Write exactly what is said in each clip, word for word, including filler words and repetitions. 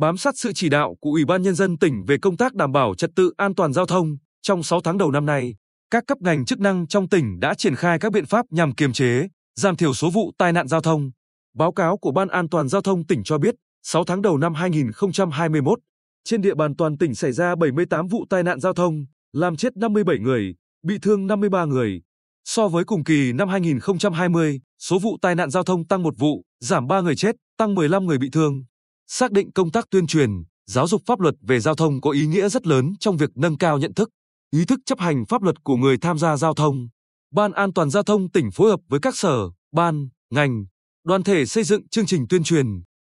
bám sát sự chỉ đạo của Ủy ban Nhân dân tỉnh về công tác đảm bảo trật tự an toàn giao thông, trong sáu tháng đầu năm nay, các cấp ngành chức năng trong tỉnh đã triển khai các biện pháp nhằm kiềm chế, giảm thiểu số vụ tai nạn giao thông. Báo cáo của Ban An toàn Giao thông tỉnh cho biết, sáu tháng đầu năm hai nghìn không trăm hai mươi mốt, trên địa bàn toàn tỉnh xảy ra bảy mươi tám vụ tai nạn giao thông, làm chết năm mươi bảy người, bị thương năm mươi ba người. So với cùng kỳ năm hai nghìn không trăm hai mươi, số vụ tai nạn giao thông tăng một vụ, giảm ba người chết, tăng mười lăm người bị thương. Xác định công tác tuyên truyền, giáo dục pháp luật về giao thông có ý nghĩa rất lớn trong việc nâng cao nhận thức, ý thức chấp hành pháp luật của người tham gia giao thông. Ban An toàn Giao thông tỉnh phối hợp với các sở, ban, ngành, đoàn thể xây dựng chương trình tuyên truyền,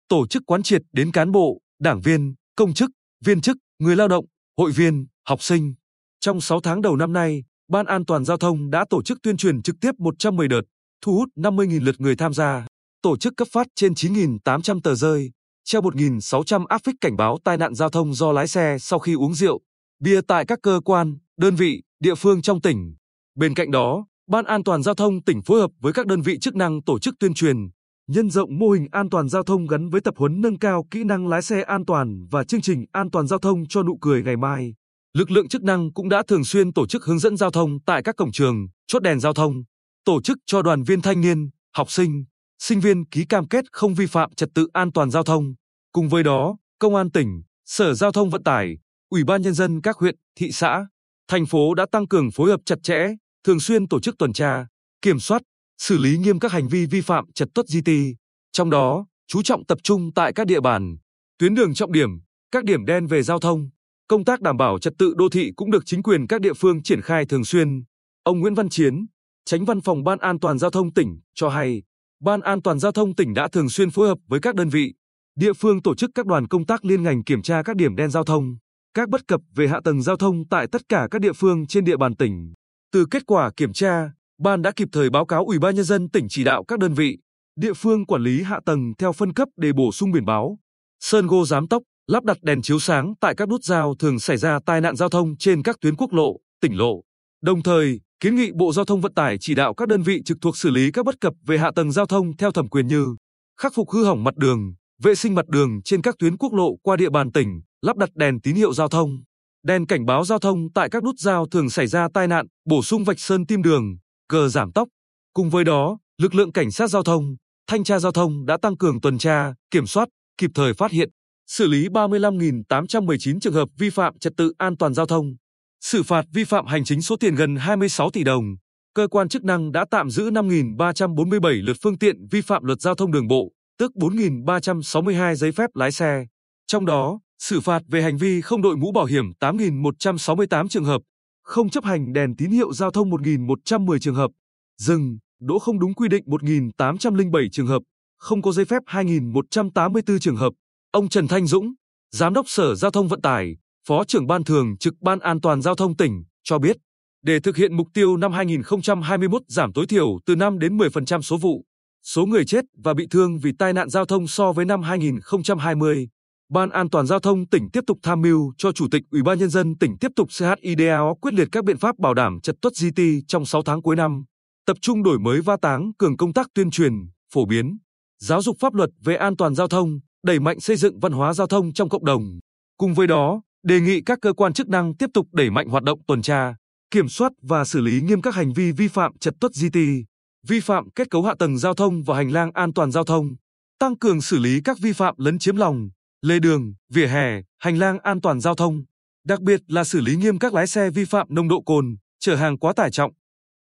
tổ chức quán triệt đến cán bộ, đảng viên, công chức, viên chức, người lao động, hội viên, học sinh. Trong sáu tháng đầu năm nay, Ban An toàn Giao thông đã tổ chức tuyên truyền trực tiếp một trăm mười đợt, thu hút năm mươi nghìn lượt người tham gia, tổ chức cấp phát trên chín nghìn tám trăm tờ rơi, treo một nghìn sáu trăm áp phích cảnh báo tai nạn giao thông do lái xe sau khi uống rượu, bia tại các cơ quan, đơn vị, địa phương trong tỉnh. Bên cạnh đó, Ban An toàn Giao thông tỉnh phối hợp với các đơn vị chức năng tổ chức tuyên truyền, nhân rộng mô hình an toàn giao thông gắn với tập huấn nâng cao kỹ năng lái xe an toàn và chương trình an toàn giao thông cho nụ cười ngày mai. Lực lượng chức năng cũng đã thường xuyên tổ chức hướng dẫn giao thông tại các cổng trường, chốt đèn giao thông, tổ chức cho đoàn viên thanh niên, học sinh, sinh viên ký cam kết không vi phạm trật tự an toàn giao thông. Cùng với đó, Công an tỉnh, Sở Giao thông Vận tải, Ủy ban Nhân dân các huyện, thị xã, thành phố đã tăng cường phối hợp chặt chẽ, thường xuyên tổ chức tuần tra, kiểm soát, xử lý nghiêm các hành vi vi phạm trật tự gi tê, trong đó chú trọng tập trung tại các địa bàn, tuyến đường trọng điểm, các điểm đen về giao thông. Công tác đảm bảo trật tự đô thị cũng được chính quyền các địa phương triển khai thường xuyên. Ông Nguyễn Văn Chiến, Chánh Văn phòng Ban An toàn Giao thông tỉnh, cho hay, Ban An toàn Giao thông tỉnh đã thường xuyên phối hợp với các đơn vị, địa phương tổ chức các đoàn công tác liên ngành kiểm tra các điểm đen giao thông, các bất cập về hạ tầng giao thông tại tất cả các địa phương trên địa bàn tỉnh. Từ kết quả kiểm tra, Ban đã kịp thời báo cáo Ủy ban Nhân dân tỉnh chỉ đạo các đơn vị, địa phương quản lý hạ tầng theo phân cấp để bổ sung biển báo, sơn gô giám tốc, lắp đặt đèn chiếu sáng tại các nút giao thường xảy ra tai nạn giao thông trên các tuyến quốc lộ, tỉnh lộ. Đồng thời, kiến nghị Bộ Giao thông Vận tải chỉ đạo các đơn vị trực thuộc xử lý các bất cập về hạ tầng giao thông theo thẩm quyền như khắc phục hư hỏng mặt đường, vệ sinh mặt đường trên các tuyến quốc lộ qua địa bàn tỉnh, lắp đặt đèn tín hiệu giao thông, đèn cảnh báo giao thông tại các nút giao thường xảy ra tai nạn, bổ sung vạch sơn tim đường, cờ giảm tốc. Cùng với đó, lực lượng cảnh sát giao thông, thanh tra giao thông đã tăng cường tuần tra, kiểm soát, kịp thời phát hiện, xử lý ba mươi lăm nghìn tám trăm mười chín trường hợp vi phạm trật tự an toàn giao thông, xử phạt vi phạm hành chính số tiền gần hai mươi sáu tỷ đồng. Cơ quan chức năng đã tạm giữ năm nghìn ba trăm bốn mươi bảy lượt phương tiện vi phạm luật giao thông đường bộ, tước bốn nghìn ba trăm sáu mươi hai giấy phép lái xe. Trong đó, xử phạt về hành vi không đội mũ bảo hiểm tám nghìn một trăm sáu mươi tám trường hợp, không chấp hành đèn tín hiệu giao thông một nghìn một trăm mười trường hợp, dừng, đỗ không đúng quy định một nghìn tám trăm lẻ bảy trường hợp, không có giấy phép hai nghìn một trăm tám mươi tư trường hợp. Ông Trần Thanh Dũng, Giám đốc Sở Giao thông Vận tải, Phó trưởng Ban Thường trực Ban An toàn Giao thông tỉnh, cho biết, để thực hiện mục tiêu năm hai nghìn không trăm hai mươi mốt giảm tối thiểu từ năm đến mười phần trăm số vụ, số người chết và bị thương vì tai nạn giao thông so với năm hai nghìn không trăm hai mươi, Ban An toàn Giao thông tỉnh tiếp tục tham mưu cho Chủ tịch Ủy ban Nhân dân tỉnh tiếp tục CHIDAO quyết liệt các biện pháp bảo đảm trật tự gi tê trong sáu tháng cuối năm, tập trung đổi mới và táng cường công tác tuyên truyền, phổ biến, giáo dục pháp luật về an toàn giao thông, đẩy mạnh xây dựng văn hóa giao thông trong cộng đồng. Cùng với đó, đề nghị các cơ quan chức năng tiếp tục đẩy mạnh hoạt động tuần tra, kiểm soát và xử lý nghiêm các hành vi vi phạm trật tự gi tê, vi phạm kết cấu hạ tầng giao thông và hành lang an toàn giao thông, tăng cường xử lý các vi phạm lấn chiếm lòng, lề đường, vỉa hè, hành lang an toàn giao thông, đặc biệt là xử lý nghiêm các lái xe vi phạm nồng độ cồn, chở hàng quá tải trọng,